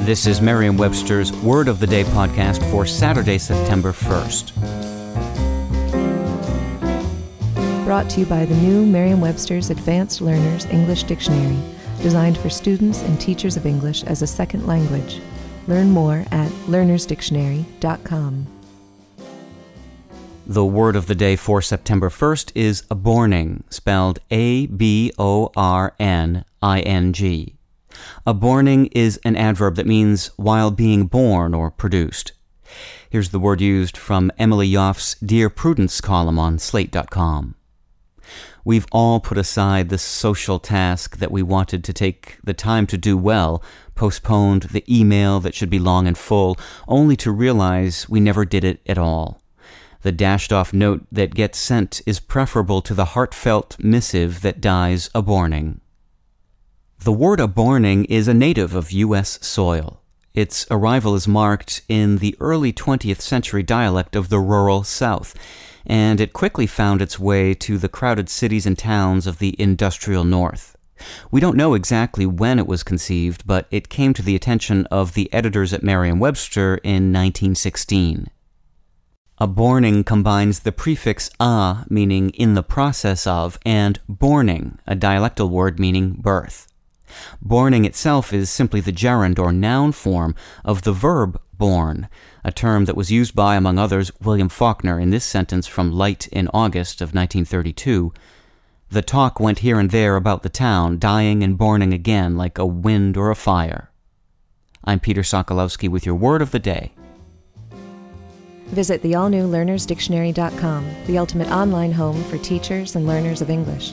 This is Merriam-Webster's Word of the Day podcast for Saturday, September 1st. Brought to you by the new Merriam-Webster's Advanced Learners English Dictionary, designed for students and teachers of English as a second language. Learn more at LearnersDictionary.com. The word of the day for September 1st is aborning, spelled A-B-O-R-N-I-N-G. Aborning is an adverb that means while being born or produced. Here's the word used from Emily Yoffe's Dear Prudence column on Slate.com. We've all put aside the social task that we wanted to take the time to do well, postponed the email that should be long and full, only to realize we never did it at all. The dashed-off note that gets sent is preferable to the heartfelt missive that dies aborning. The word aborning is a native of U.S. soil. Its arrival is marked in the early 20th century dialect of the rural South, and it quickly found its way to the crowded cities and towns of the industrial North. We don't know exactly when it was conceived, but it came to the attention of the editors at Merriam-Webster in 1916. Aborning combines the prefix a, meaning in the process of, and borning, a dialectal word meaning birth. Borning itself is simply the gerund or noun form of the verb born, a term that was used by, among others, William Faulkner in this sentence from Light in August of 1932. The talk went here and there about the town, dying and borning again like a wind or a fire. I'm Peter Sokolowski with your word of the day. Visit the all-new LearnersDictionary.com, the ultimate online home for teachers and learners of English.